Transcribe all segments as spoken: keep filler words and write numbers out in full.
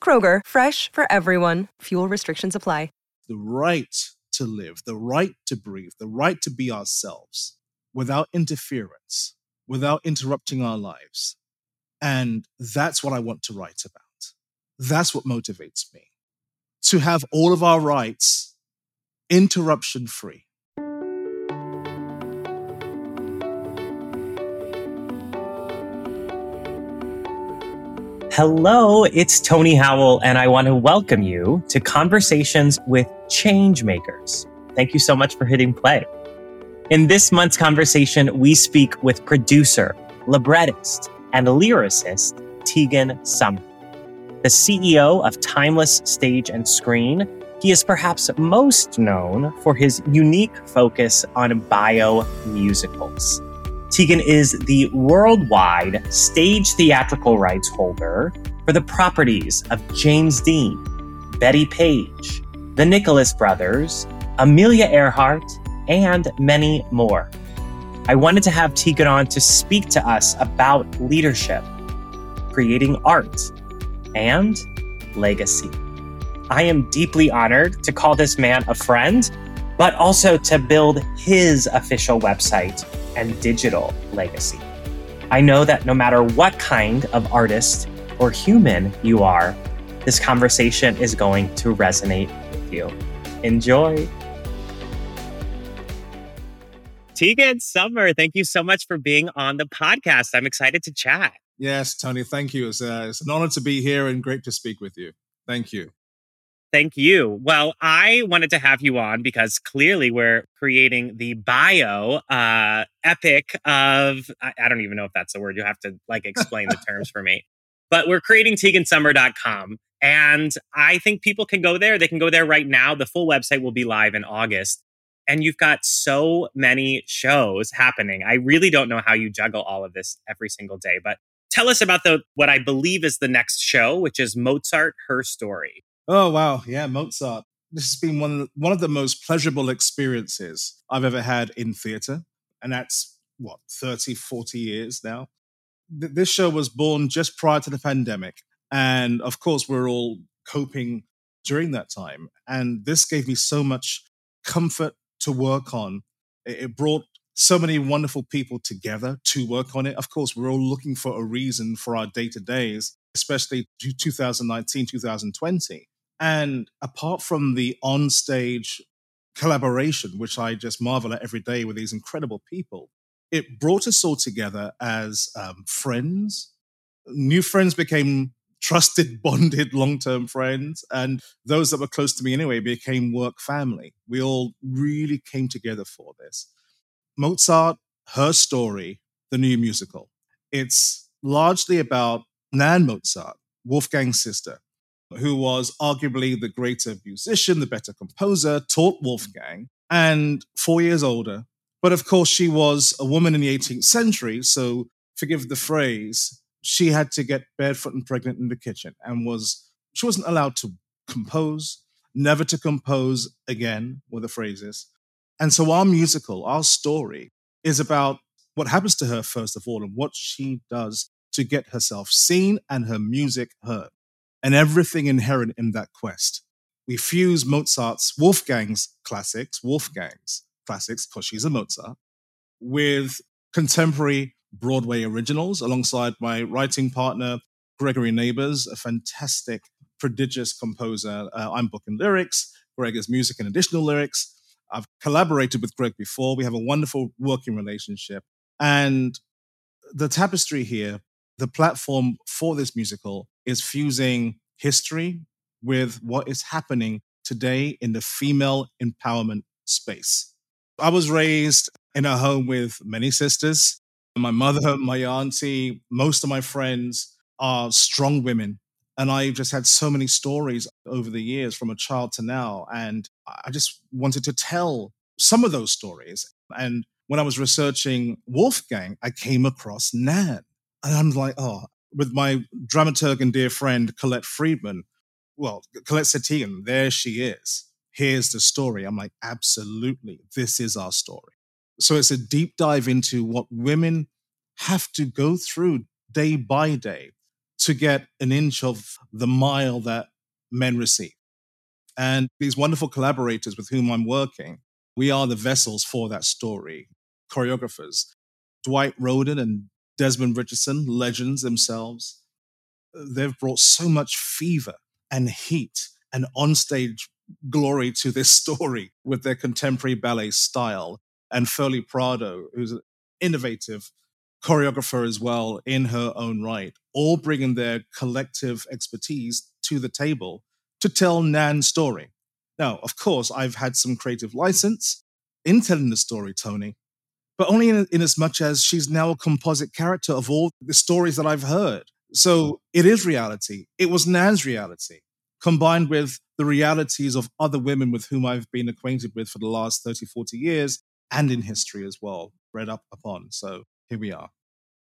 Kroger, fresh for everyone. Fuel restrictions apply. The right to live, the right to breathe, the right to be ourselves without interference, without interrupting our lives. And that's what I want to write about. That's what motivates me, to have all of our rights interruption-free. Hello, it's Tony Howell, and I want to welcome you to Conversations with Changemakers. Thank you so much for hitting play. In this month's conversation, we speak with producer, librettist, and lyricist Teagan Summer. The C E O of Timeless Stage and Screen, he is perhaps most known for his unique focus on bio musicals. Teagan is the worldwide stage theatrical rights holder for the properties of James Dean, Betty Page, the Nicholas Brothers, Amelia Earhart, and many more. I wanted to have Teagan on to speak to us about leadership, creating art, and legacy. I am deeply honored to call this man a friend, but also to build his official website and digital legacy. I know that no matter what kind of artist or human you are, this conversation is going to resonate with you. Enjoy. Teagan Summer, thank you so much for being on the podcast. I'm excited to chat. Yes, Tony, thank you. It's, uh, it's an honor to be here and great to speak with you. Thank you. Thank you. Well, I wanted to have you on because clearly we're creating the bio uh, epic of, I, I don't even know if that's the word. You have to like explain the terms for me. But we're creating Teagan Summer dot com. And I think people can go there. They can go there right now. The full website will be live in August. And you've got so many shows happening. I really don't know how you juggle all of this every single day. But tell us about the what I believe is the next show, which is Mozart, Her Story. Oh, wow. Yeah, Mozart. This has been one of, the, one of the most pleasurable experiences I've ever had in theater. And that's, what, thirty, forty years now? Th- this show was born just prior to the pandemic. And of course, we're all coping during that time. And this gave me so much comfort to work on. It, it brought so many wonderful people together to work on it. Of course, we're all looking for a reason for our day-to-days, especially two thousand nineteen, two thousand twenty. And apart from the on-stage collaboration, which I just marvel at every day with these incredible people, it brought us all together as um, friends. New friends became trusted, bonded, long-term friends. And those that were close to me anyway became work family. We all really came together for this. Mozart, Her Story, the new musical. It's largely about Nan Mozart, Wolfgang's sister, who was arguably the greater musician, the better composer, taught Wolfgang, and four years older. But of course, she was a woman in the eighteenth century, so forgive the phrase, she had to get barefoot and pregnant in the kitchen and was she wasn't allowed to compose, never to compose again, were the phrases. And so our musical, our story, is about what happens to her, first of all, and what she does to get herself seen and her music heard, and everything inherent in that quest. We fuse Mozart's Wolfgang's classics, Wolfgang's classics, because she's a Mozart, with contemporary Broadway originals alongside my writing partner, Gregory Neighbors, a fantastic, prodigious composer. Uh, I'm booking lyrics, Greg is music and additional lyrics. I've collaborated with Greg before. We have a wonderful working relationship. And the tapestry here, the platform for this musical, is fusing history with what is happening today in the female empowerment space. I was raised in a home with many sisters. My mother, my auntie, most of my friends are strong women And I've just had so many stories over the years from a child to now. And I just wanted to tell some of those stories. And when I was researching Wolfgang, I came across Nan. And I'm like, oh, with my dramaturg and dear friend, Colette Friedman, well, Colette Satiegan, there she is. Here's the story. I'm like, absolutely, this is our story. So it's a deep dive into what women have to go through day by day to get an inch of the mile that men receive. And these wonderful collaborators with whom I'm working, we are the vessels for that story. Choreographers, Dwight Roden and Desmond Richardson, legends themselves, they've brought so much fever and heat and onstage glory to this story with their contemporary ballet style. And Fuli Prado, who's an innovative choreographer as well in her own right, all bringing their collective expertise to the table to tell Nan's story. Now, of course, I've had some creative license in telling the story, Tony, but only in, in as much as she's now a composite character of all the stories that I've heard. So it is reality. It was Nan's reality, combined with the realities of other women with whom I've been acquainted with for the last thirty, forty years, and in history as well, read up upon. So here we are.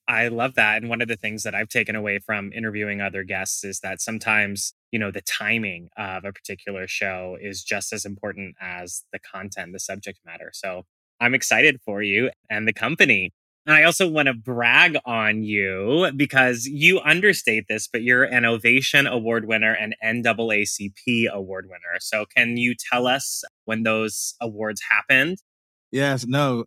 I love that. And one of the things that I've taken away from interviewing other guests is that sometimes, you know, the timing of a particular show is just as important as the content, the subject matter. So I'm excited for you and the company. And I also want to brag on you because you understate this, but you're an Ovation Award winner and N double A C P Award winner. So can you tell us when those awards happened? Yes, no.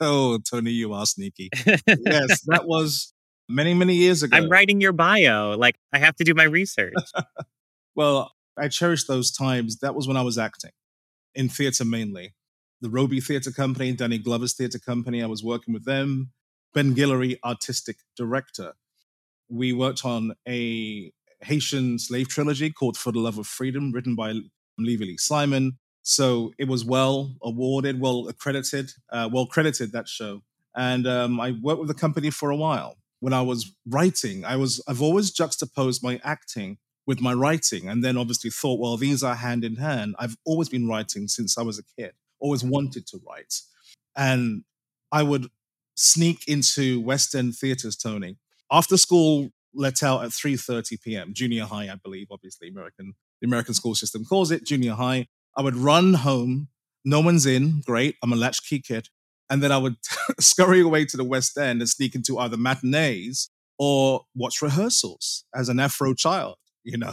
Oh, Tony, you are sneaky. Yes, that was many, many years ago. I'm writing your bio. Like, I have to do my research. Well, I cherish those times. That was when I was acting in theater mainly. The Roby Theatre Company, Danny Glover's Theatre Company, I was working with them. Ben Guillory, artistic director. We worked on a Haitian slave trilogy called For the Love of Freedom, written by Levy Lee Simon. So it was well awarded, well accredited, uh, well credited, that show. And um, I worked with the company for a while. When I was writing, I was, I've always juxtaposed my acting with my writing, and then obviously thought, well, these are hand in hand. I've always been writing since I was a kid, always wanted to write. And I would sneak into West End theatres, Tony. After school let out at three thirty p.m., junior high, I believe, obviously, American, the American school system calls it, junior high. I would run home. No one's in. Great. I'm a latchkey kid. And then I would scurry away to the West End and sneak into either matinees or watch rehearsals as an Afro child, you know.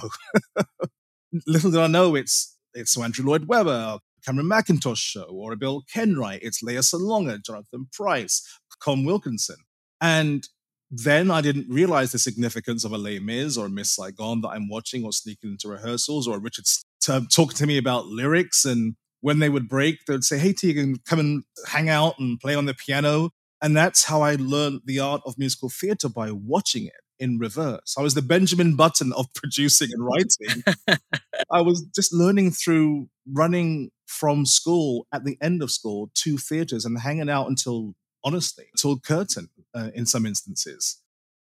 Little did I know it's it's Andrew Lloyd Webber, Cameron McIntosh show, or a Bill Kenwright. It's Leah Salonga, Jonathan Price, Con Wilkinson. And then I didn't realize the significance of a Les Mis or a Miss Saigon that I'm watching or sneaking into rehearsals, or Richard T- talking to me about lyrics. And when they would break, they'd say, hey, Teagan, come and hang out and play on the piano. And that's how I learned the art of musical theater, by watching it in reverse. I was the Benjamin Button of producing and writing. I was just learning through running from school at the end of school to theaters and hanging out until, honestly, until curtain uh, in some instances.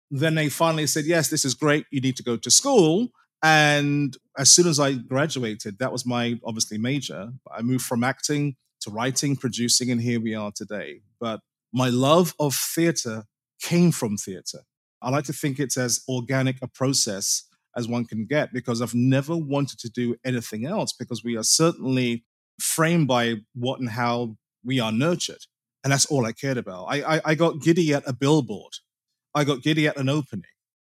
Then they finally said, yes, this is great. You need to go to school. And as soon as I graduated, that was my, obviously, major. I moved from acting to writing, producing, and here we are today. But my love of theatre came from theatre. I like to think it's as organic a process as one can get, because I've never wanted to do anything else, because we are certainly framed by what and how we are nurtured. And that's all I cared about. I, I, I got giddy at a billboard. I got giddy at an opening.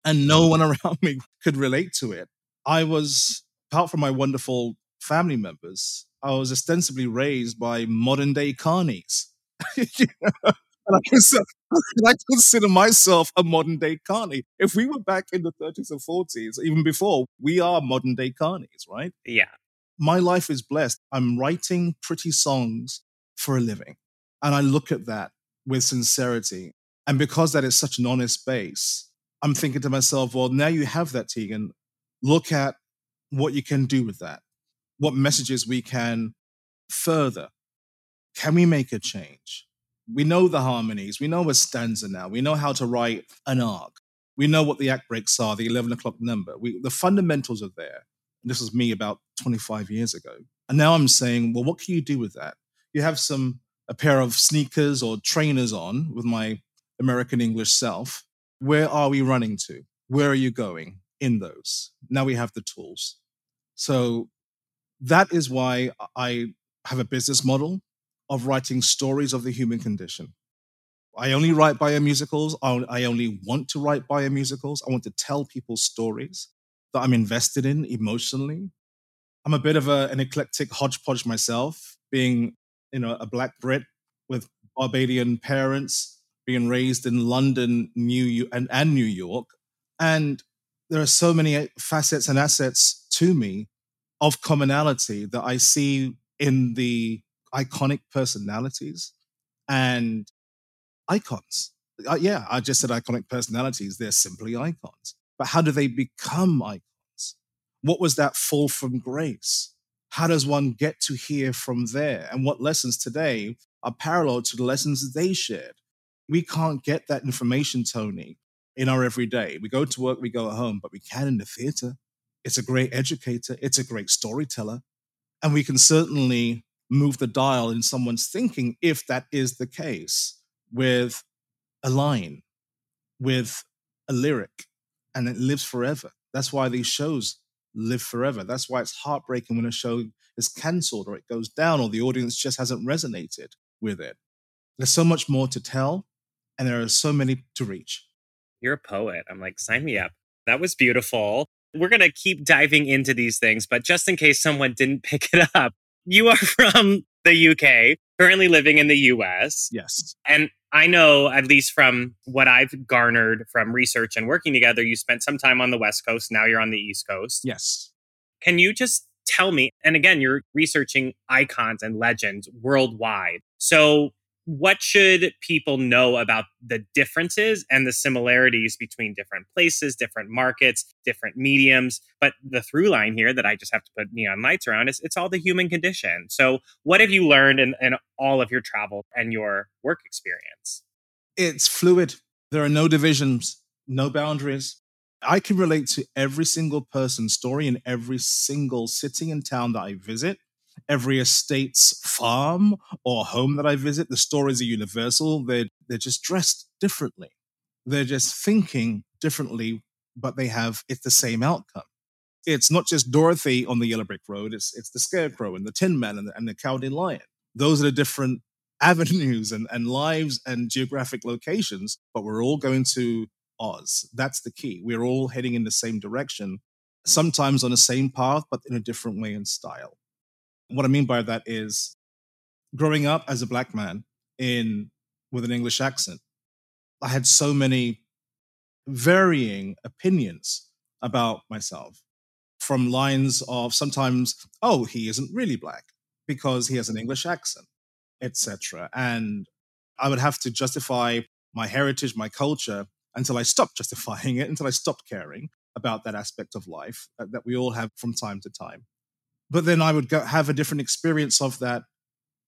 And no one around me could relate to it. I was, apart from my wonderful family members, I was ostensibly raised by modern-day carnies. You know? And I consider, I consider myself a modern-day carny. If we were back in the thirties and forties, even before, we are modern-day carnies, right? Yeah. My life is blessed. I'm writing pretty songs for a living. And I look at that with sincerity. And because that is such an honest base, I'm thinking to myself, well, now you have that, Teagan. Look at what you can do with that, what messages we can further. Can we make a change? We know the harmonies. We know a stanza now. We know how to write an arc. We know what the act breaks are, the eleven o'clock number. We, the fundamentals are there. And this was me about twenty-five years ago. And now I'm saying, well, what can you do with that? You have some a pair of sneakers or trainers on with my American English self. Where are we running to? Where are you going in those? Now we have the tools. So that is why I have a business model of writing stories of the human condition. I only write biomusicals. I only want to write biomusicals. I want to tell people stories that I'm invested in emotionally. I'm a bit of a, an eclectic hodgepodge myself, being you know a Black Brit with Barbadian parents, being raised in London, New York, and, and New York. And there are so many facets and assets to me of commonality that I see in the iconic personalities and icons. Yeah, I just said iconic personalities. They're simply icons. But how do they become icons? What was that fall from grace? How does one get to here from there? And what lessons today are parallel to the lessons they shared? We can't get that information, Tony, in our everyday. We go to work, we go at home, but we can in the theater. It's a great educator. It's a great storyteller. And we can certainly move the dial in someone's thinking if that is the case with a line, with a lyric, and it lives forever. That's why these shows live forever. That's why it's heartbreaking when a show is canceled or it goes down or the audience just hasn't resonated with it. There's so much more to tell and there are so many to reach. You're a poet. I'm like, sign me up. That was beautiful. We're going to keep diving into these things, but just in case someone didn't pick it up, you are from the U K, currently living in the U S. Yes. And I know, at least from what I've garnered from research and working together, you spent some time on the West Coast. Now you're on the East Coast. Yes. Can you just tell me, and again, you're researching icons and legends worldwide. So what should people know about the differences and the similarities between different places, different markets, different mediums? But the through line here that I just have to put neon lights around is it's all the human condition. So what have you learned in, in all of your travel and your work experience? It's fluid. There are no divisions, no boundaries. I can relate to every single person's story in every single city and town that I visit. Every estate's farm or home that I visit, the stories are universal. They're, they're just dressed differently. They're just thinking differently, but they have it's the same outcome. It's not just Dorothy on the Yellow Brick Road. It's it's the Scarecrow and the Tin Man and the, and the Cowardly Lion. Those are the different avenues and, and lives and geographic locations, but we're all going to Oz. That's the key. We're all heading in the same direction, sometimes on the same path, but in a different way and style. What I mean by that is growing up as a Black man in with an English accent, I had so many varying opinions about myself, from lines of sometimes, oh, he isn't really Black because he has an English accent, et cetera. And I would have to justify my heritage, my culture, until I stopped justifying it, until I stopped caring about that aspect of life that we all have from time to time. But then I would go have a different experience of that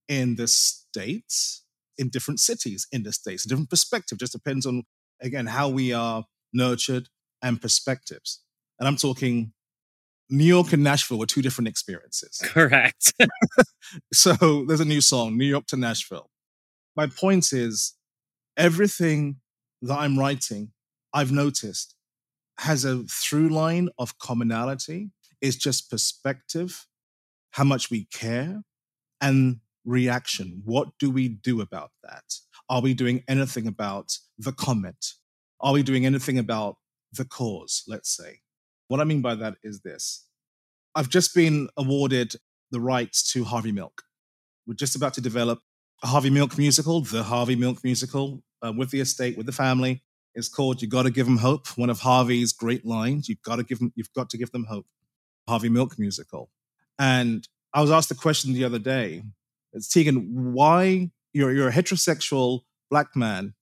in the States, in different cities in the States, a different perspective. Just depends on, again, how we are nurtured and perspectives. And I'm talking New York and Nashville were two different experiences. Correct. So there's a new song, New York to Nashville. My point is, everything that I'm writing, I've noticed, has a through line of commonality. It's just perspective. How much we care, and reaction. What do we do about that? Are we doing anything about the comment? Are we doing anything about the cause, let's say? What I mean by that is this. I've just been awarded the rights to Harvey Milk. We're just about to develop a Harvey Milk musical, the Harvey Milk musical, uh, with the estate, with the family. It's called You Gotta Give Them Hope, one of Harvey's great lines. You've got to give them, you've got to give them hope. Harvey Milk musical. And I was asked the question the other day, it's Teagan, why, you're, you're a heterosexual Black man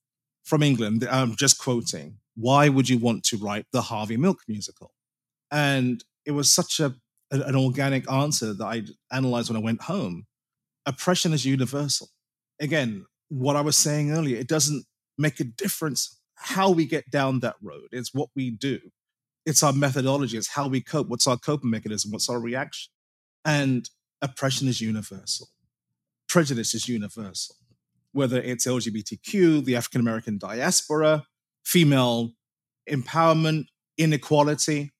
from England, I'm just quoting, why would you want to write the Harvey Milk musical? And it was such a an organic answer that I analyzed when I went home. Oppression is universal. Again, what I was saying earlier, it doesn't make a difference how we get down that road. It's what we do. It's our methodology. It's how we cope. What's our coping mechanism? What's our reaction? And oppression is universal. Prejudice is universal. Whether it's L G B T Q, the African-American diaspora, female empowerment, inequality,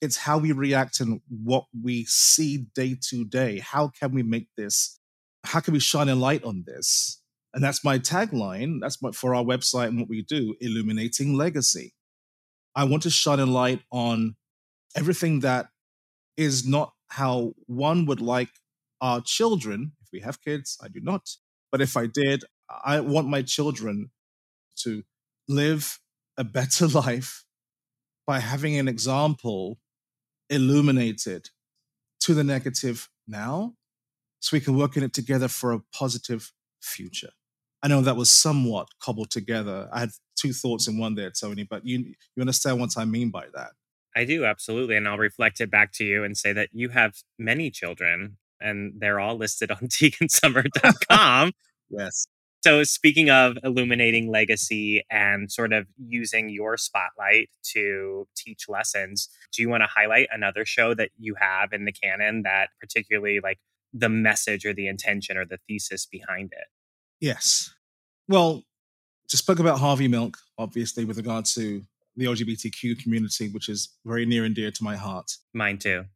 it's how we react and what we see day to day. How can we make this? How can we shine a light on this? And that's my tagline. That's my, for our website and what we do, Illuminating Legacy. I want to shine a light on everything that is not how one would like our children. If we have kids, I do not. But if I did, I want my children to live a better life by having an example illuminated to the negative now, so we can work in it together for a positive future. I know that was somewhat cobbled together. I had two thoughts in one there, Tony, but you you understand what I mean by that. I do, absolutely. And I'll reflect it back to you and say that you have many children, and they're all listed on teagan summer dot com. Yes. So speaking of illuminating legacy and sort of using your spotlight to teach lessons, do you want to highlight another show that you have in the canon that particularly like the message or the intention or the thesis behind it? Yes. Well, just spoke about Harvey Milk, obviously, with regard to the L G B T Q community, which is very near and dear to my heart. Mine too.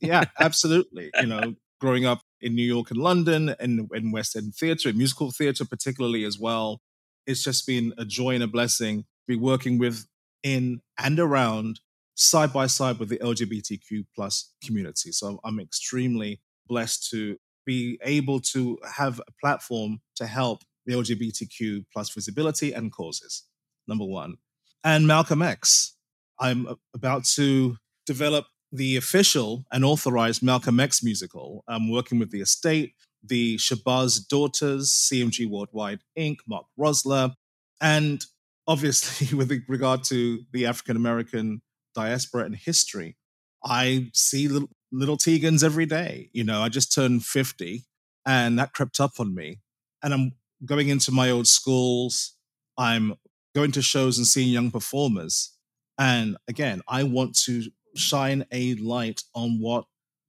Yeah, absolutely. You know, growing up in New York and London and in West End theater, in musical theater particularly as well, it's just been a joy and a blessing to be working with, in and around, side by side with the L G B T Q plus community. So I'm extremely blessed to be able to have a platform to help the L G B T Q plus visibility and causes, number one. And Malcolm X. I'm about to develop the official and authorized Malcolm X musical. I'm working with the estate, the Shabazz Daughters, C M G Worldwide Incorporated, Mark Rosler, and obviously with regard to the African-American diaspora and history, I see little, little Teagans every day. You know, I just turned fifty and that crept up on me. And I'm going into my old schools. I'm going to shows and seeing young performers. And again, I want to shine a light on what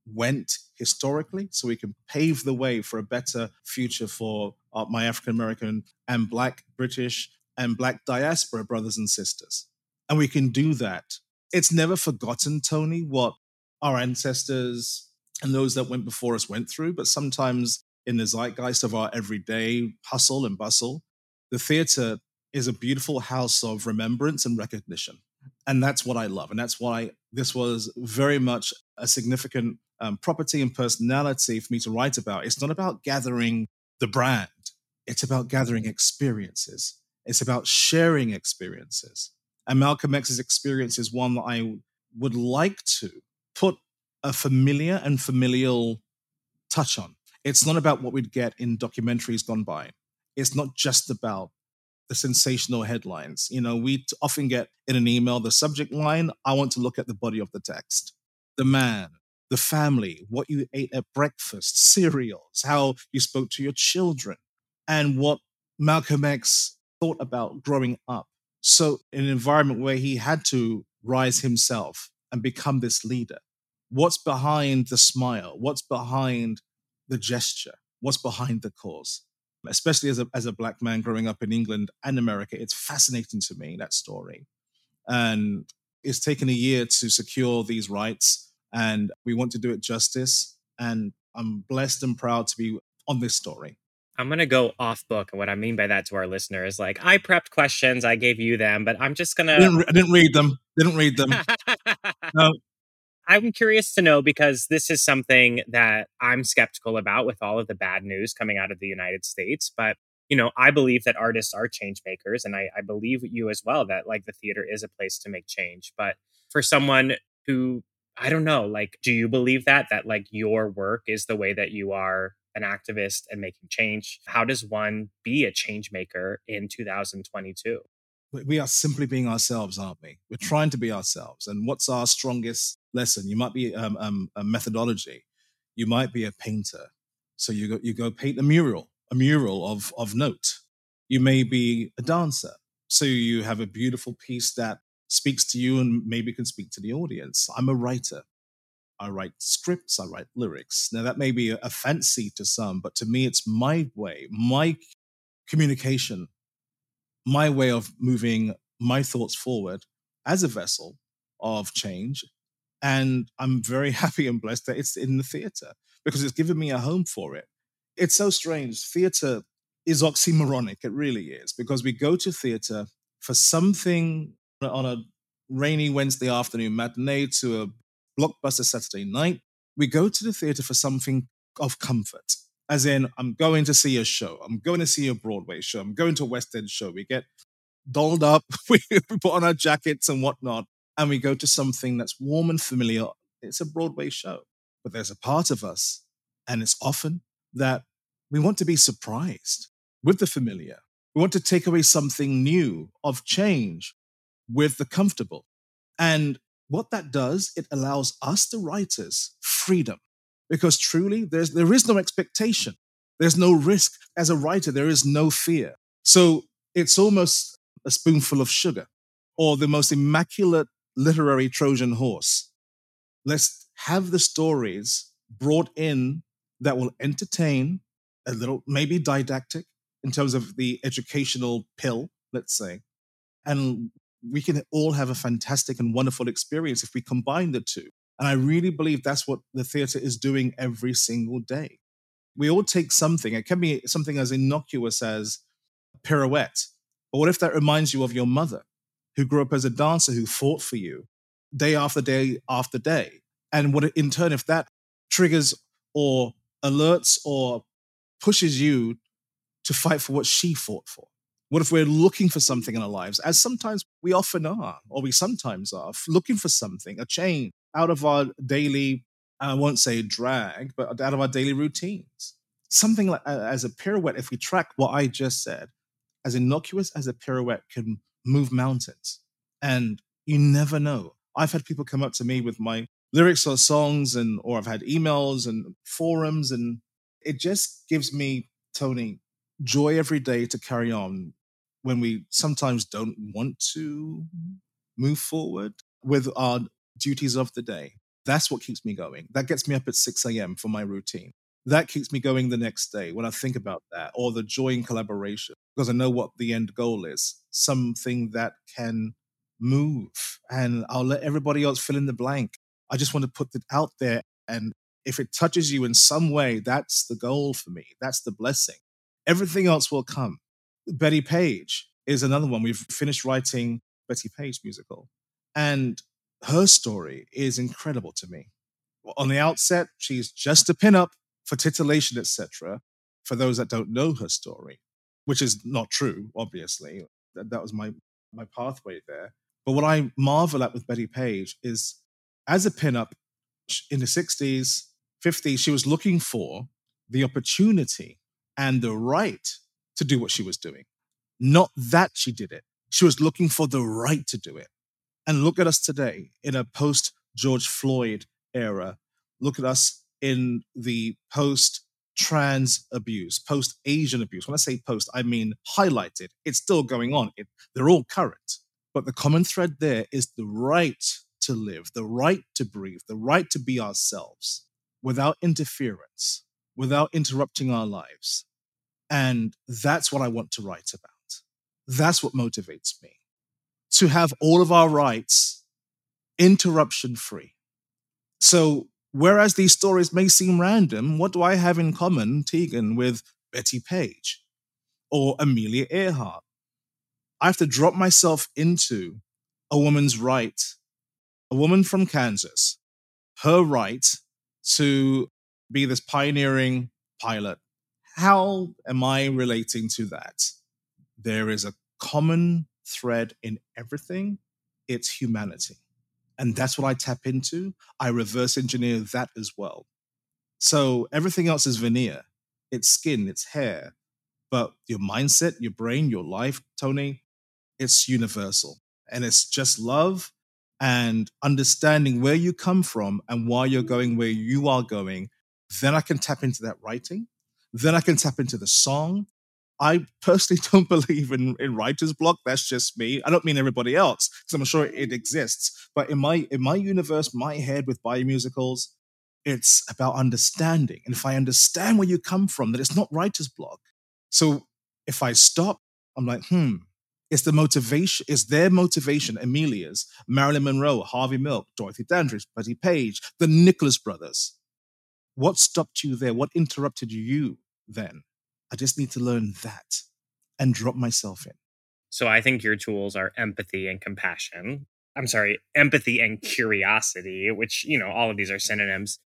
went historically so we can pave the way for a better future for uh, my African-American and Black British and Black diaspora brothers and sisters. And we can do that. It's never forgotten, Tony, what our ancestors and those that went before us went through, but sometimes in the zeitgeist of our everyday hustle and bustle, the theater is a beautiful house of remembrance and recognition. And that's what I love. And that's why this was very much a significant um, property and personality for me to write about. It's not about gathering the brand. It's about gathering experiences. It's about sharing experiences. And Malcolm X's experience is one that I would like to put a familiar and familial touch on. It's not about what we'd get in documentaries gone by. It's not just about the sensational headlines. You know, we often get in an email the subject line. I want to look at the body of the text, the man, the family, what you ate at breakfast, cereals, how you spoke to your children, and what Malcolm X thought about growing up. So in an environment where he had to rise himself and become this leader, what's behind the smile? What's behind the gesture? What's behind the cause? Especially as a as a Black man growing up in England and America, it's fascinating to me, that story. And it's taken a year to secure these rights, and we want to do it justice. And I'm blessed and proud to be on this story. I'm going to go off book. And what I mean by that to our listeners, like, I prepped questions, I gave you them, but I'm just going to... Re- I didn't read them. Didn't read them. No. I'm curious to know, because this is something that I'm skeptical about with all of the bad news coming out of the United States. But, you know, I believe that artists are change makers. And I, I believe you as well, that like the theater is a place to make change. But for someone who, I don't know, like, do you believe that, that like your work is the way that you are an activist and making change? How does one be a change maker in two thousand twenty-two? We are simply being ourselves, aren't we? We're trying to be ourselves. And what's our strongest lesson? You might be um, um, a methodology. You might be a painter. So you go, you go paint a mural, a mural of, of note. You may be a dancer. So you have a beautiful piece that speaks to you and maybe can speak to the audience. I'm a writer. I write scripts. I write lyrics. Now, that may be a fancy to some, but to me, it's my way, my communication, my way of moving my thoughts forward as a vessel of change. And I'm very happy and blessed that it's in the theater because it's given me a home for it. It's so strange. Theater is oxymoronic. It really is, because we go to theater for something on a rainy Wednesday afternoon matinee to a blockbuster Saturday night. We go to the theater for something of comfort, as in, I'm going to see a show. I'm going to see a Broadway show. I'm going to a West End show. We get dolled up. We put on our jackets and whatnot, and we go to something that's warm and familiar. It's a Broadway show. But there's a part of us, and it's often that we want to be surprised with the familiar. We want to take away something new, of change, with the comfortable. And what that does, it allows us, the writers, freedom. Because truly, there's, there is no expectation. There's no risk. As a writer, there is no fear. So it's almost a spoonful of sugar, or the most immaculate literary Trojan horse. Let's have the stories brought in that will entertain, a little maybe didactic in terms of the educational pill, let's say. And we can all have a fantastic and wonderful experience if we combine the two. And I really believe that's what the theater is doing every single day. We all take something. It can be something as innocuous as a pirouette. But what if that reminds you of your mother, who grew up as a dancer, who fought for you day after day after day? And what in turn, if that triggers or alerts or pushes you to fight for what she fought for? What if we're looking for something in our lives, as sometimes we often are, or we sometimes are, looking for something, a change out of our daily, I won't say drag, but out of our daily routines? Something like as a pirouette, if we track what I just said, as innocuous as a pirouette can move mountains. And you never know. I've had people come up to me with my lyrics or songs, and or I've had emails and forums, and it just gives me, Tony, joy every day to carry on when we sometimes don't want to move forward with our duties of the day. That's what keeps me going. That gets me up at six a.m. for my routine. That keeps me going the next day when I think about that, or the joy in collaboration, because I know what the end goal is, something that can move. And I'll let everybody else fill in the blank. I just want to put it out there. And if it touches you in some way, that's the goal for me. That's the blessing. Everything else will come. Betty Page is another one. We've finished writing Betty Page musical. And her story is incredible to me. On the outset, she's just a pinup for titillation, et cetera, for those that don't know her story, which is not true, obviously. That, that was my, my pathway there. But what I marvel at with Betty Page is, as a pinup in the sixties, fifties, she was looking for the opportunity and the right to do what she was doing. Not that she did it. She was looking for the right to do it. And look at us today in a post-George Floyd era. Look at us in the post-trans abuse, post-Asian abuse. When I say post, I mean highlighted. It's still going on. It, they're all current. But the common thread there is the right to live, the right to breathe, the right to be ourselves without interference, without interrupting our lives. And that's what I want to write about. That's what motivates me, to have all of our rights interruption-free. So whereas these stories may seem random, what do I have in common, Teagan, with Betty Page or Amelia Earhart? I have to drop myself into a woman's right, a woman from Kansas, her right to be this pioneering pilot. How am I relating to that? There is a common thread in everything. It's humanity. And that's what I tap into. I reverse engineer that as well. So everything else is veneer. It's skin, it's hair. But your mindset, your brain, your life, Tony, it's universal. And it's just love and understanding where you come from and why you're going where you are going. Then I can tap into that writing. Then I can tap into the song. I personally don't believe in, in writer's block. That's just me. I don't mean everybody else, because I'm sure it exists. But in my in my universe, my head with biomusicals, it's about understanding. And if I understand where you come from, that it's not writer's block. So if I stop, I'm like, hmm, it's the motivation, it's their motivation, Amelia's, Marilyn Monroe, Harvey Milk, Dorothy Dandridge, Betty Page, the Nicholas Brothers. What stopped you there? What interrupted you then? I just need to learn that and drop myself in. So I think your tools are empathy and compassion. I'm sorry, empathy and curiosity, which, you know, all of these are synonyms.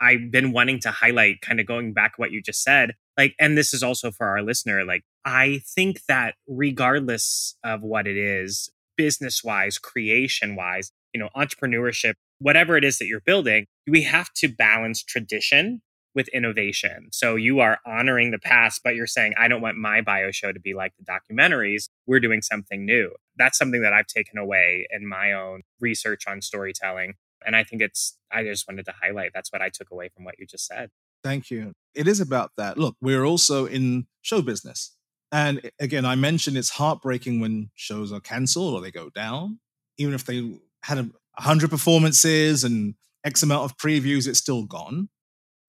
I've been wanting to highlight, kind of going back what you just said, like, and this is also for our listener, like, I think that regardless of what it is, business-wise, creation-wise, you know, entrepreneurship, whatever it is that you're building, we have to balance tradition with innovation. So you are honoring the past, but you're saying, I don't want my bio show to be like the documentaries. We're doing something new. That's something that I've taken away in my own research on storytelling. And I think it's, I just wanted to highlight, that's what I took away from what you just said. Thank you. It is about that. Look, we're also in show business. And again, I mentioned it's heartbreaking when shows are canceled or they go down. Even if they had a hundred performances and X amount of previews, it's still gone.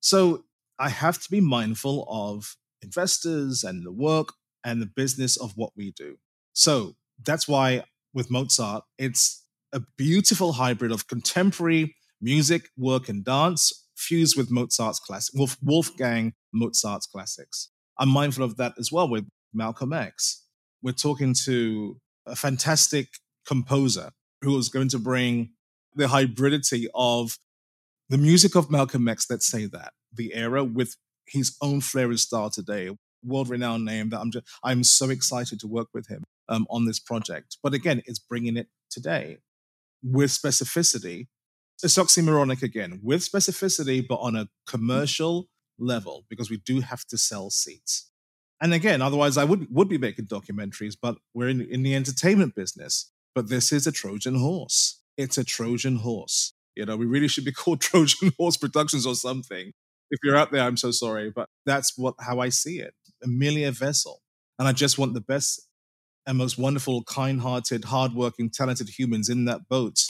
So I have to be mindful of investors and the work and the business of what we do. So that's why with Mozart, it's a beautiful hybrid of contemporary music, work, and dance fused with Mozart's classic, Wolf, Wolfgang Mozart's classics. I'm mindful of that as well with Malcolm X. We're talking to a fantastic composer who is going to bring the hybridity of the music of Malcolm X, let's say that, the era with his own flair and style today, world-renowned name that I'm just, I'm so excited to work with him um, on this project. But again, it's bringing it today with specificity. It's oxymoronic again, with specificity, but on a commercial level, because we do have to sell seats. And again, otherwise I would, would be making documentaries, but we're in, in the entertainment business. But this is a Trojan horse. It's a Trojan horse. You know, we really should be called Trojan Horse Productions or something. If you're out there, I'm so sorry, but that's what how I see it. Amelia Vessel. And I just want the best and most wonderful, kind-hearted, hardworking, talented humans in that boat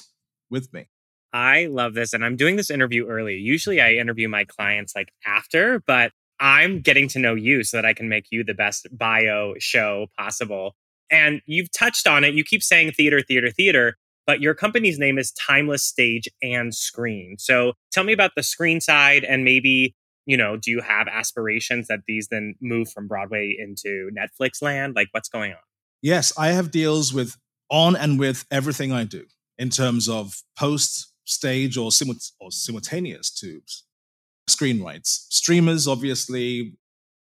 with me. I love this. And I'm doing this interview early. Usually I interview my clients like after, but I'm getting to know you so that I can make you the best bio show possible. And you've touched on it. You keep saying theater, theater, theater. But your company's name is Timeless Stage and Screen. So tell me about the screen side and maybe, you know, do you have aspirations that these then move from Broadway into Netflix land? Like what's going on? Yes, I have deals with on and with everything I do in terms of post, stage or, simu- or simultaneous tubes, screen rights. Streamers obviously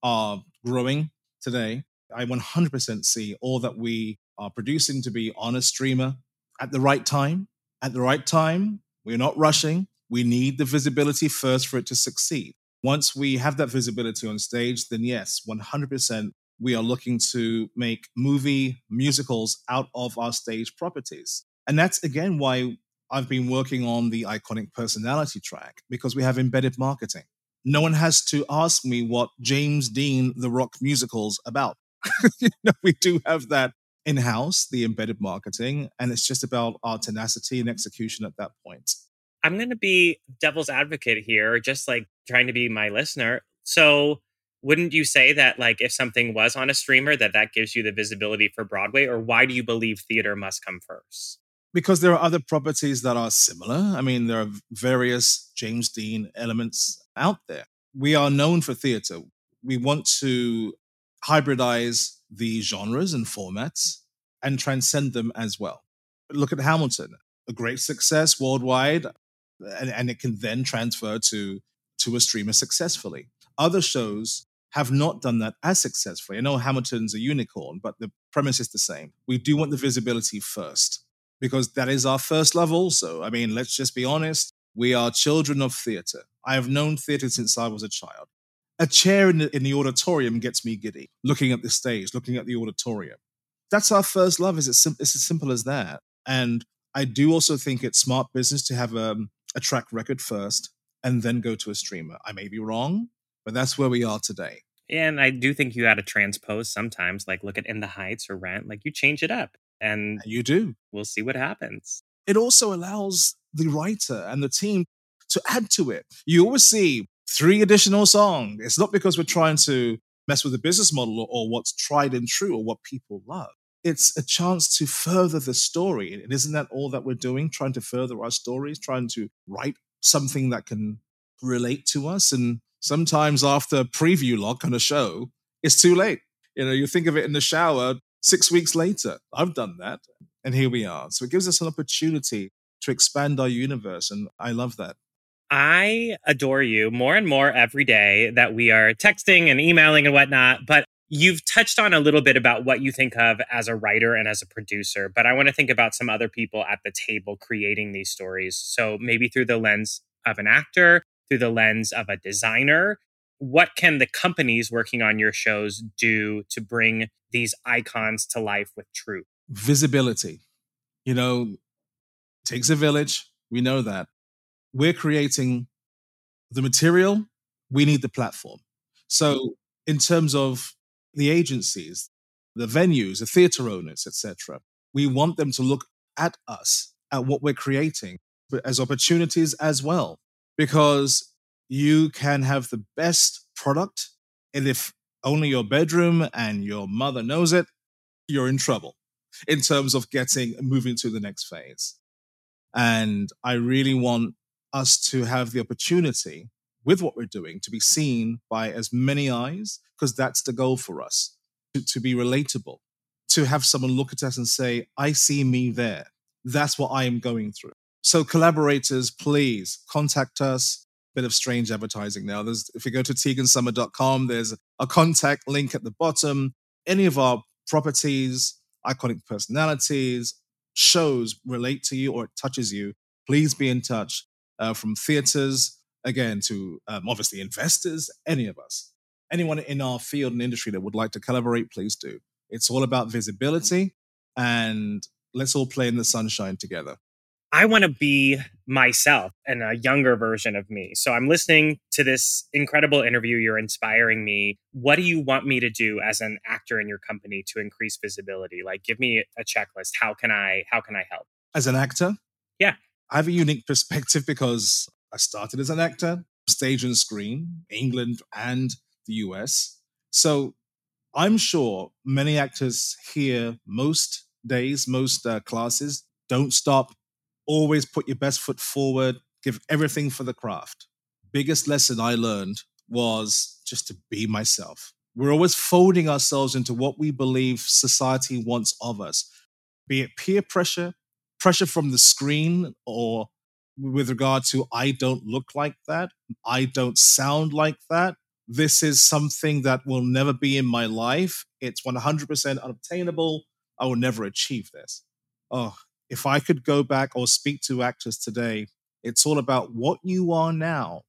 are growing today. I one hundred percent see all that we are producing to be on a streamer. At the right time, at the right time, we're not rushing. We need the visibility first for it to succeed. Once we have that visibility on stage, then yes, one hundred percent, we are looking to make movie musicals out of our stage properties. And that's, again, why I've been working on the iconic personality track, because we have embedded marketing. No one has to ask me what James Dean, the rock musical's about. You know, we do have that in-house, the embedded marketing, and it's just about our tenacity and execution at that point. I'm going to be devil's advocate here, just like trying to be my listener. So wouldn't you say that like if something was on a streamer, that that gives you the visibility for Broadway? Or why do you believe theater must come first? Because there are other properties that are similar. I mean, there are various James Dean elements out there. We are known for theater. We want to hybridize the genres and formats and transcend them as well. Look at Hamilton, a great success worldwide, and, and it can then transfer to, to a streamer successfully. Other shows have not done that as successfully. I know Hamilton's a unicorn, but the premise is the same. We do want the visibility first because that is our first love also. I mean, let's just be honest. We are children of theater. I have known theater since I was a child. A chair in the, in the auditorium gets me giddy, looking at the stage, looking at the auditorium. That's our first love. Is it sim- It's as simple as that. And I do also think it's smart business to have a, a track record first and then go to a streamer. I may be wrong, but that's where we are today. And I do think you got to transpose sometimes, like look at In the Heights or Rent, like you change it up and you do. We'll see what happens. It also allows the writer and the team to add to it. You always see three additional songs. It's not because we're trying to mess with the business model or what's tried and true or what people love. It's a chance to further the story. And isn't that all that we're doing, trying to further our stories, trying to write something that can relate to us? And sometimes after preview lock on a show, it's too late. You know, you think of it in the shower six weeks later. I've done that. And here we are. So it gives us an opportunity to expand our universe. And I love that. I adore you more and more every day that we are texting and emailing and whatnot. But you've touched on a little bit about what you think of as a writer and as a producer. But I want to think about some other people at the table creating these stories. So maybe through the lens of an actor, through the lens of a designer. What can the companies working on your shows do to bring these icons to life with truth? Visibility. You know, it takes a village. We know that. We're creating the material. We need the platform. So in terms of the agencies, the venues, the theater owners, et cetera, we want them to look at us, at what we're creating, but as opportunities as well, because you can have the best product. And if only your bedroom and your mother knows it, you're in trouble in terms of getting moving to the next phase. And I really want us to have the opportunity with what we're doing to be seen by as many eyes, because that's the goal for us, to, to be relatable, to have someone look at us and say, I see me there. That's what I am going through. So collaborators, please contact us. Bit of strange advertising now. There's, if you go to teagan summer dot com, there's a contact link at the bottom. Any of our properties, iconic personalities, shows relate to you or it touches you, please be in touch. Uh, from theaters, again, to um, obviously investors, any of us. Anyone in our field and industry that would like to collaborate, please do. It's all about visibility, and let's all play in the sunshine together. I want to be myself and a younger version of me. So I'm listening to this incredible interview. You're inspiring me. What do you want me to do as an actor in your company to increase visibility? Like, give me a checklist. How can I, how can I help? As an actor? Yeah. I have a unique perspective because I started as an actor, stage and screen, England and the U S. So I'm sure many actors here most days, most uh, classes, don't stop, always put your best foot forward, give everything for the craft. Biggest lesson I learned was just to be myself. We're always folding ourselves into what we believe society wants of us, be it peer pressure, pressure from the screen, or with regard to, I don't look like that. I don't sound like that. This is something that will never be in my life. It's one hundred percent unobtainable. I will never achieve this. Oh, if I could go back or speak to actors today, it's all about what you are now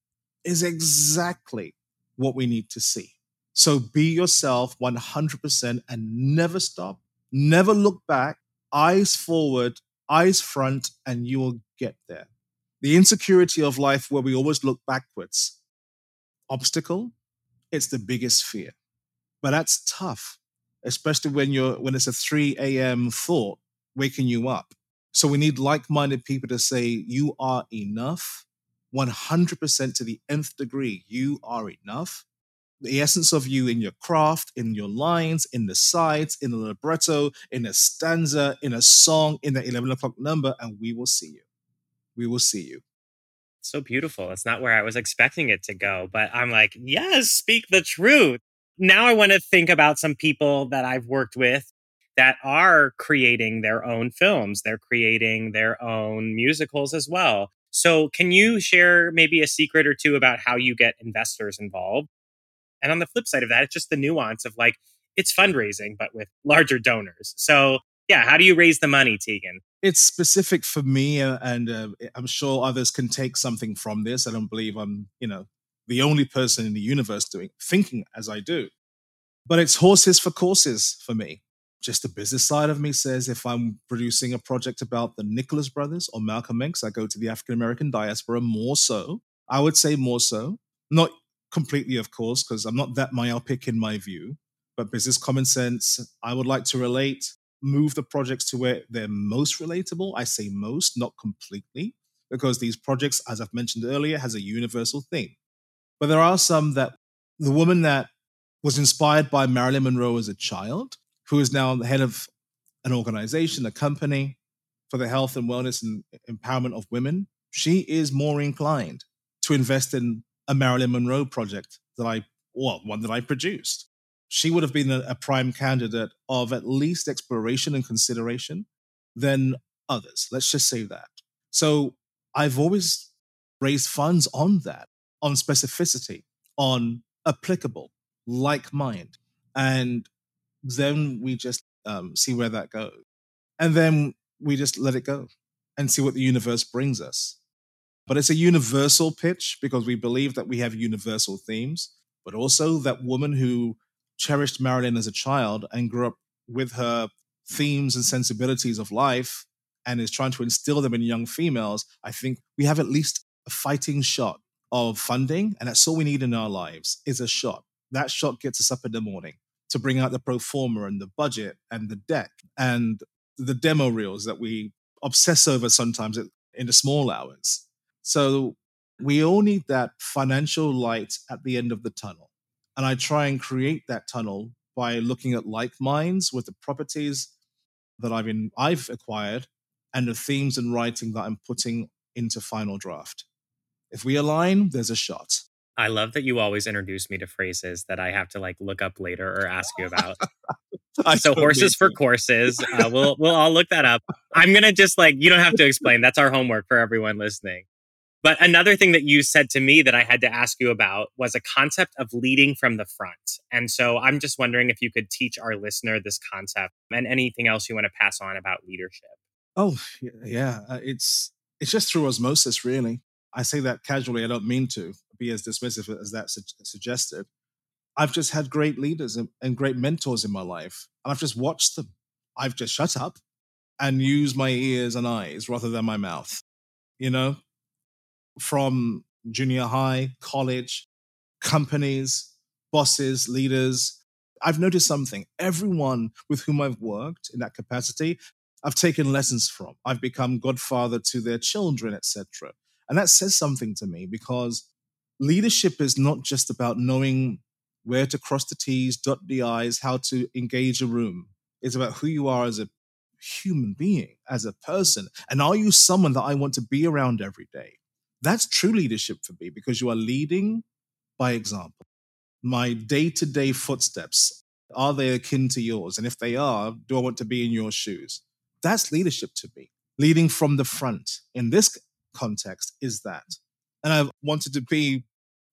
is exactly what we need to see. So be yourself one hundred percent and never stop, never look back, eyes forward, eyes front, and you will get there. The insecurity of life where we always look backwards. Obstacle, it's the biggest fear. But that's tough, especially when you're when it's a three a.m. thought waking you up. So we need like-minded people to say, you are enough, one hundred percent to the nth degree. You are enough. The essence of you in your craft, in your lines, in the sides, in the libretto, in a stanza, in a song, in the eleven o'clock number, and we will see you. We will see you. So beautiful. It's not where I was expecting it to go, but I'm like, yes, speak the truth. Now I want to think about some people that I've worked with that are creating their own films. They're creating their own musicals as well. So can you share maybe a secret or two about how you get investors involved? And on the flip side of that, it's just the nuance of like, it's fundraising, but with larger donors. So yeah, how do you raise the money, Teagan? It's specific for me, uh, and uh, I'm sure others can take something from this. I don't believe I'm, you know, the only person in the universe doing thinking as I do. But it's horses for courses for me. Just the business side of me says if I'm producing a project about the Nicholas Brothers or Malcolm X, I go to the African-American diaspora more so. I would say more so. Not completely, of course, because I'm not that myopic in my view, but business common sense. I would like to relate, move the projects to where they're most relatable. I say most, not completely, because these projects, as I've mentioned earlier, has a universal theme. But there are some that the woman that was inspired by Marilyn Monroe as a child, who is now the head of an organization, a company for the health and wellness and empowerment of women, she is more inclined to invest in a Marilyn Monroe project that I, well, one that I produced. She would have been a, a prime candidate of at least exploration and consideration than others. Let's just say that. So I've always raised funds on that, on specificity, on applicable, like mind. And then we just um, see where that goes. And then we just let it go and see what the universe brings us. But it's a universal pitch because we believe that we have universal themes, but also that woman who cherished Marilyn as a child and grew up with her themes and sensibilities of life and is trying to instill them in young females, I think we have at least a fighting shot of funding, and that's all we need in our lives is a shot. That shot gets us up in the morning to bring out the pro forma and the budget and the deck and the demo reels that we obsess over sometimes in the small hours. So we all need that financial light at the end of the tunnel. And I try and create that tunnel by looking at like minds with the properties that I've in, I've acquired and the themes and writing that I'm putting into final draft. If we align, there's a shot. I love that you always introduce me to phrases that I have to like look up later or ask you about. So horses for courses. Uh, we'll we'll all look that up. I'm gonna just like you don't have to explain. That's our homework for everyone listening. But another thing that you said to me that I had to ask you about was a concept of leading from the front. And so I'm just wondering if you could teach our listener this concept and anything else you want to pass on about leadership. Oh yeah, uh, it's it's just through osmosis, really. I say that casually. I don't mean to be as dismissive as that su- suggested. I've just had great leaders and, and great mentors in my life, and I've just watched them. I've just shut up and used my ears and eyes rather than my mouth, you know, from junior high, college, companies, bosses, leaders. I've noticed something. Everyone with whom I've worked in that capacity, I've taken lessons from. I've become godfather to their children, et cetera. And that says something to me because leadership is not just about knowing where to cross the T's, dot the I's, how to engage a room. It's about who you are as a human being, as a person. And are you someone that I want to be around every day? That's true leadership for me because you are leading by example. My day-to-day footsteps, are they akin to yours? And if they are, do I want to be in your shoes? That's leadership to me. Leading from the front in this context is that. And I've wanted to be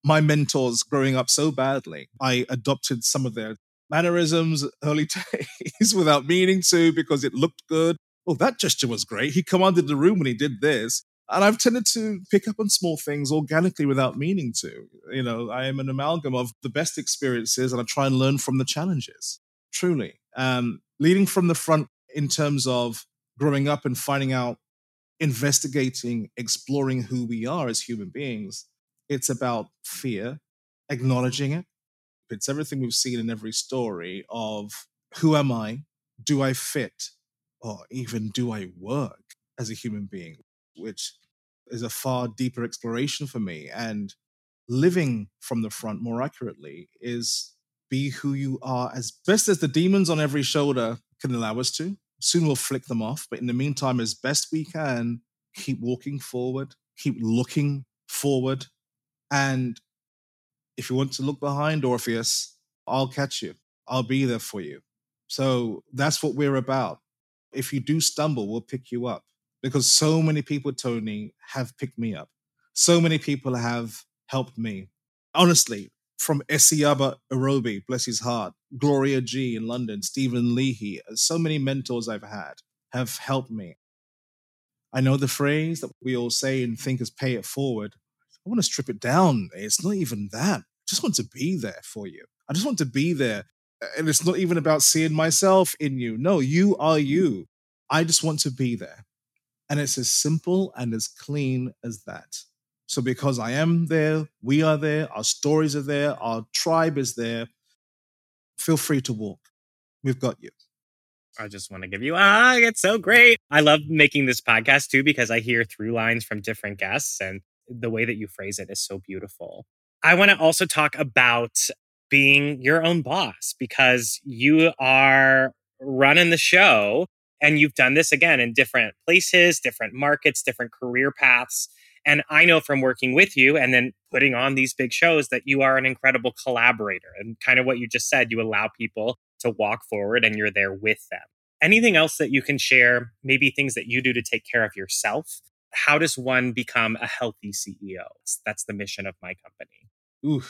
my mentors growing up so badly. I adopted some of their mannerisms early days without meaning to because it looked good. Oh, that gesture was great. He commanded the room when he did this. And I've tended to pick up on small things organically without meaning to. You know, I am an amalgam of the best experiences and I try and learn from the challenges, truly. Um, leading from the front in terms of growing up and finding out, investigating, exploring who we are as human beings. It's about fear, acknowledging it. It's everything we've seen in every story of who am I? Do I fit? Or even do I work as a human being? Which is a far deeper exploration for me. And living from the front more accurately is be who you are as best as the demons on every shoulder can allow us to. Soon we'll flick them off. But in the meantime, as best we can, keep walking forward, keep looking forward. And if you want to look behind, Orpheus, I'll catch you. I'll be there for you. So that's what we're about. If you do stumble, we'll pick you up. Because so many people, Tony, have picked me up. So many people have helped me. Honestly, from Esiaba Arobi, bless his heart, Gloria G in London, Stephen Leahy, so many mentors I've had have helped me. I know the phrase that we all say and think is pay it forward. I want to strip it down. It's not even that. I just want to be there for you. I just want to be there. And it's not even about seeing myself in you. No, you are you. I just want to be there. And it's as simple and as clean as that. So because I am there, we are there, our stories are there, our tribe is there, feel free to walk. We've got you. I just want to give you a hug. It's so great. I love making this podcast too, because I hear through lines from different guests and the way that you phrase it is so beautiful. I want to also talk about being your own boss, because you are running the show and you've done this again in different places, different markets, different career paths. And I know from working with you and then putting on these big shows that you are an incredible collaborator and kind of what you just said, you allow people to walk forward and you're there with them. Anything else that you can share, maybe things that you do to take care of yourself? How does one become a healthy C E O? That's the mission of my company. Ooh,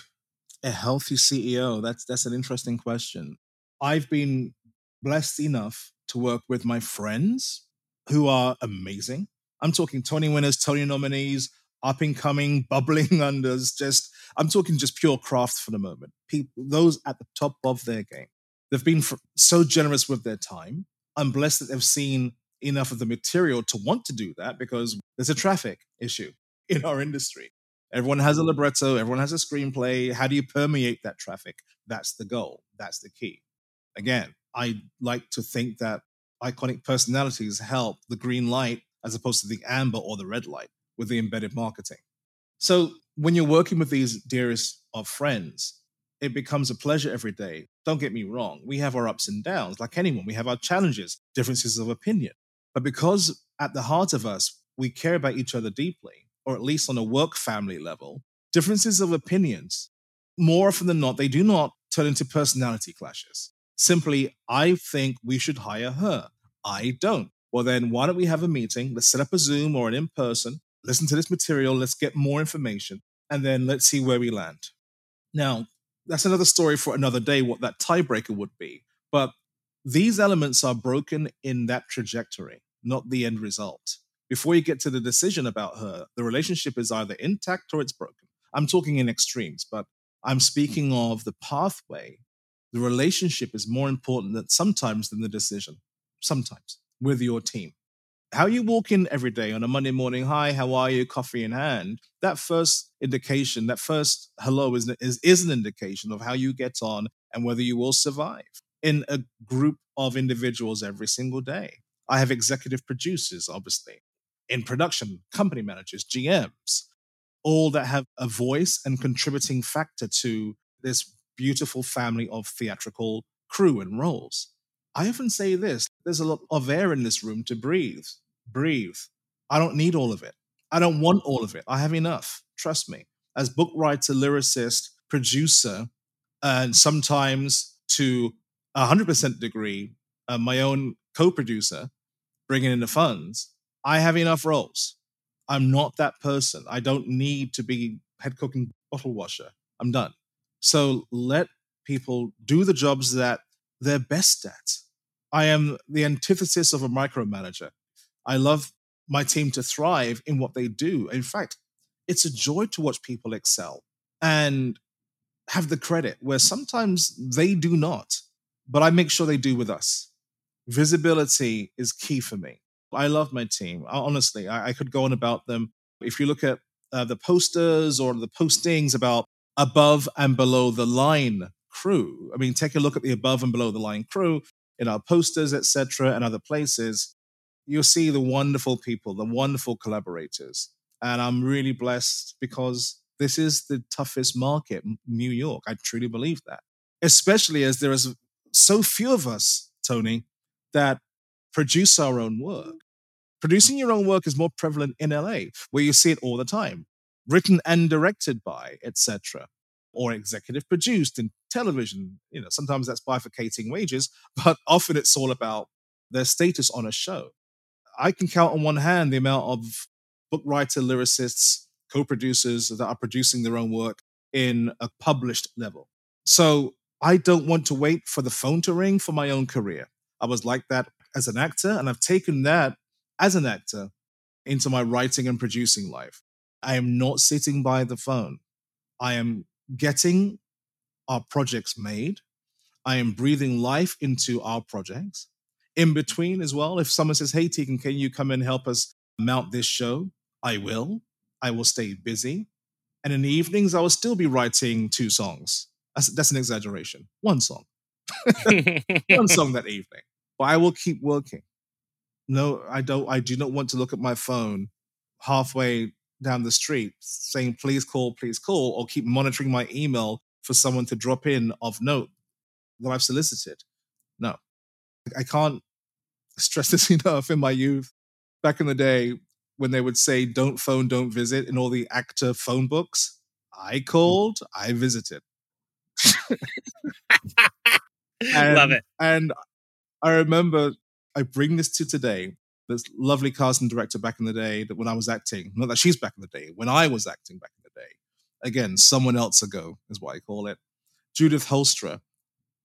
a healthy C E O. That's, that's an interesting question. I've been blessed enough to work with my friends who are amazing. I'm talking Tony winners, Tony nominees, up and coming, bubbling unders. Just, I'm talking just pure craft for the moment. People, those at the top of their game. They've been fr- so generous with their time. I'm blessed that they've seen enough of the material to want to do that, because there's a traffic issue in our industry. Everyone has a libretto. Everyone has a screenplay. How do you permeate that traffic? That's the goal. That's the key. Again, I like to think that iconic personalities help the green light as opposed to the amber or the red light with the embedded marketing. So when you're working with these dearest of friends, it becomes a pleasure every day. Don't get me wrong. We have our ups and downs. Like anyone, we have our challenges, differences of opinion. But because at the heart of us, we care about each other deeply, or at least on a work family level, differences of opinions, more often than not, they do not turn into personality clashes. Simply, I think we should hire her. I don't. Well, then why don't we have a meeting? Let's set up a Zoom or an in-person, listen to this material, let's get more information, and then let's see where we land. Now, that's another story for another day, what that tiebreaker would be. But these elements are broken in that trajectory, not the end result. Before you get to the decision about her, the relationship is either intact or it's broken. I'm talking in extremes, but I'm speaking of the pathway. The relationship is more important than sometimes than the decision. Sometimes. With your team. How you walk in every day on a Monday morning, hi, how are you, coffee in hand, that first indication, that first hello is, is, is an indication of how you get on and whether you will survive in a group of individuals every single day. I have executive producers, obviously, in production, company managers, G Ms, all that have a voice and contributing factor to this beautiful family of theatrical crew and roles. I often say this, there's a lot of air in this room to breathe. Breathe. I don't need all of it. I don't want all of it. I have enough. Trust me. As book writer, lyricist, producer, and sometimes to one hundred percent degree, uh, my own co-producer, bringing in the funds, I have enough roles. I'm not that person. I don't need to be head cook and bottle washer. I'm done. So let people do the jobs that they're best at. I am the antithesis of a micromanager. I love my team to thrive in what they do. In fact, it's a joy to watch people excel and have the credit where sometimes they do not, but I make sure they do with us. Visibility is key for me. I love my team. Honestly, I, I could go on about them. If you look at uh, the posters or the postings about above and below the line crew, I mean, take a look at the above and below the line crew in our posters, et cetera, and other places. You'll see the wonderful people, the wonderful collaborators. And I'm really blessed because this is the toughest market, New York. I truly believe that, especially as there is so few of us, Tony, that produce our own work. Producing your own work is more prevalent in L A, where you see it all the time, written and directed by, et cetera, or executive produced in television. You know, sometimes that's bifurcating wages, but often it's all about their status on a show. I can count on one hand the amount of book writer, lyricists, co-producers that are producing their own work in a published level. So I don't want to wait for the phone to ring for my own career. I was like that as an actor, and I've taken that as an actor into my writing and producing life. I am not sitting by the phone. I am getting our projects made. I am breathing life into our projects. In between as well, if someone says, hey, Teagan, can you come and help us mount this show? I will. I will stay busy. And in the evenings, I will still be writing two songs. That's, that's an exaggeration. One song. One song that evening. But I will keep working. No, I don't. I do not want to look at my phone halfway down the street saying, please call, please call, or keep monitoring my email for someone to drop in of note that I've solicited. No. I can't stress this enough. In my youth, back in the day, when they would say, don't phone, don't visit, in all the actor phone books, I called, I visited. and, Love it. And I remember, I bring this to today, this lovely casting director back in the day, that when I was acting, not that she's back in the day, when I was acting back in the day, again, someone else ago is what I call it, Judith Holstra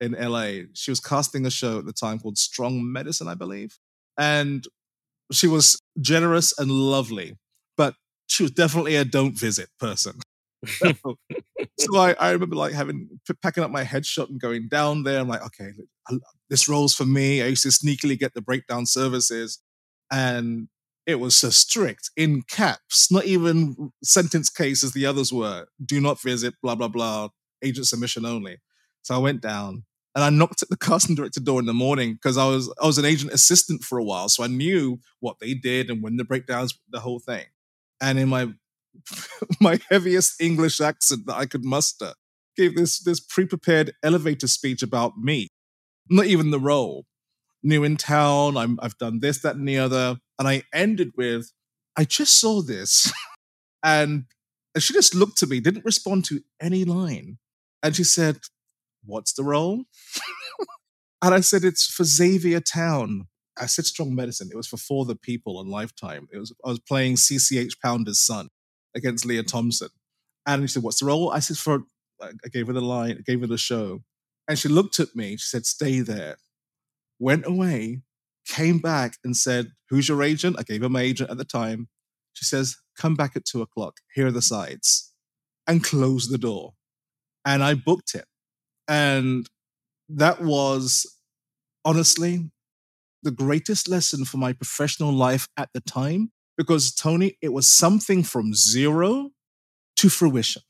in L A. She was casting a show at the time called Strong Medicine, I believe. And she was generous and lovely, but she was definitely a don't visit person. so so I, I remember like having packing up my headshot and going down there. I'm like, okay, I, this role's for me. I used to sneakily get the breakdown services, and it was so strict in caps, not even sentence case as the others were. Do not visit, blah, blah, blah, agent submission only. So I went down. And I knocked at the casting director door in the morning because I was I was an agent assistant for a while. So I knew what they did and when the breakdowns, the whole thing. And in my my heaviest English accent that I could muster, gave this, this pre-prepared elevator speech about me. Not even the role. New in town, I'm, I've done this, that, and the other. And I ended with, I just saw this. and, and she just looked at me, didn't respond to any line. And she said, what's the role? And I said, it's for Xavier Town. I said Strong Medicine. It was for For the People on Lifetime. It was I was playing C C H Pounder's son against Leah Thompson. And he said, what's the role? I said, for, I gave her the line, I gave her the show. And she looked at me. She said, stay there. Went away, came back and said, who's your agent? I gave her my agent at the time. She says, come back at two o'clock. Here are the sides. And closed the door. And I booked it. And that was, honestly, the greatest lesson for my professional life at the time. Because, Tony, it was something from zero to fruition.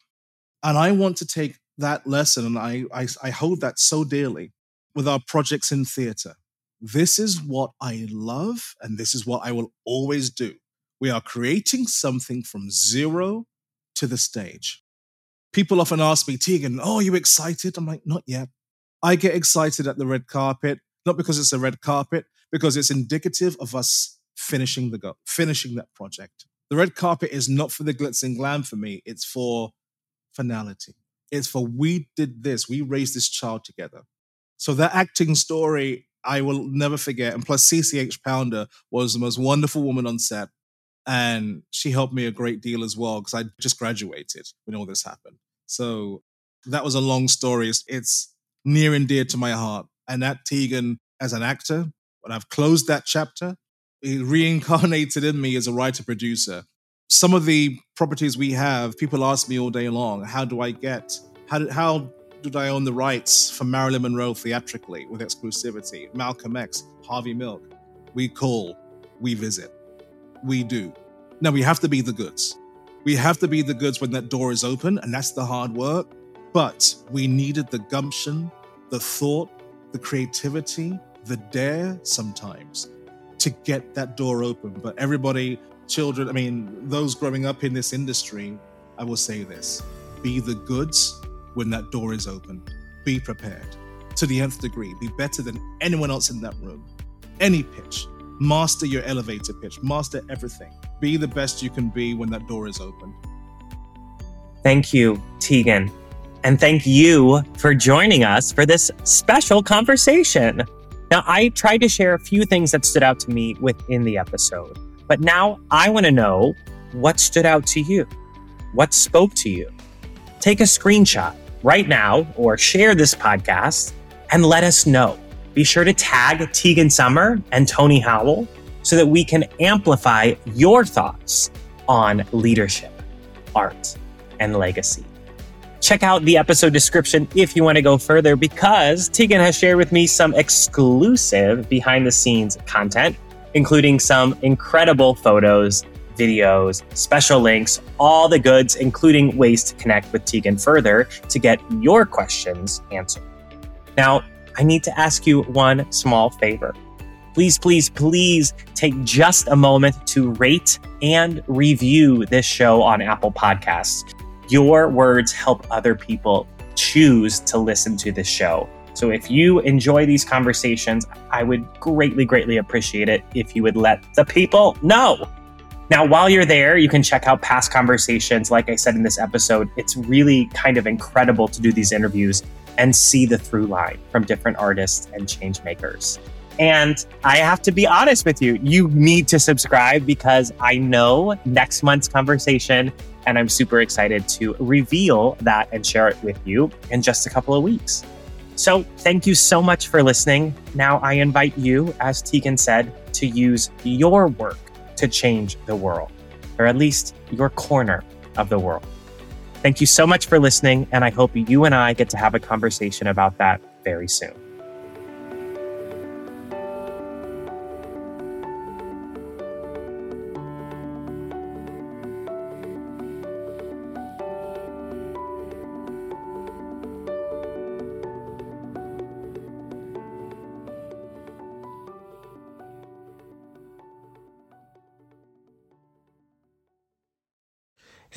And I want to take that lesson, and I, I, I hold that so dearly, with our projects in theatre. This is what I love, and this is what I will always do. We are creating something from zero to the stage. People often ask me, Teagan, oh, are you excited? I'm like, not yet. I get excited at the red carpet, not because it's a red carpet, because it's indicative of us finishing the go- finishing that project. The red carpet is not for the glitz and glam for me. It's for finality. It's for we did this. We raised this child together. So that acting story, I will never forget. And plus, C C H Pounder was the most wonderful woman on set. And she helped me a great deal as well, because I just graduated when all this happened. So that was a long story. It's near and dear to my heart. And that Teagan, as an actor, when I've closed that chapter, it reincarnated in me as a writer-producer. Some of the properties we have, people ask me all day long, how do I get, how did, how did I own the rights for Marilyn Monroe theatrically with exclusivity? Malcolm X, Harvey Milk. We call, we visit. We do. Now, we have to be the goods. We have to be the goods when that door is open, and that's the hard work. But we needed the gumption, the thought, the creativity, the dare sometimes to get that door open. But everybody, children, I mean, those growing up in this industry, I will say this, be the goods when that door is open. Be prepared to the nth degree. Be better than anyone else in that room. Any pitch. Master your elevator pitch. Master everything. Be the best you can be when that door is open. Thank you, Teagan. And thank you for joining us for this special conversation. Now, I tried to share a few things that stood out to me within the episode, but now I want to know what stood out to you. What spoke to you? Take a screenshot right now or share this podcast and let us know. Be sure to tag Teagan Summer and Tony Howell so that we can amplify your thoughts on leadership, art, and legacy. Check out the episode description if you want to go further, because Teagan has shared with me some exclusive behind the scenes content, including some incredible photos, videos, special links, all the goods, including ways to connect with Teagan further to get your questions answered. Now, I need to ask you one small favor. Please, please, please take just a moment to rate and review this show on Apple Podcasts. Your words help other people choose to listen to this show. So if you enjoy these conversations, I would greatly, greatly appreciate it if you would let the people know. Now, while you're there, you can check out past conversations. Like I said in this episode, it's really kind of incredible to do these interviews and see the through line from different artists and change makers. And I have to be honest with you, you need to subscribe because I know next month's conversation, and I'm super excited to reveal that and share it with you in just a couple of weeks. So thank you so much for listening. Now I invite you, as Teagan said, to use your work to change the world, or at least your corner of the world. Thank you so much for listening, and I hope you and I get to have a conversation about that very soon.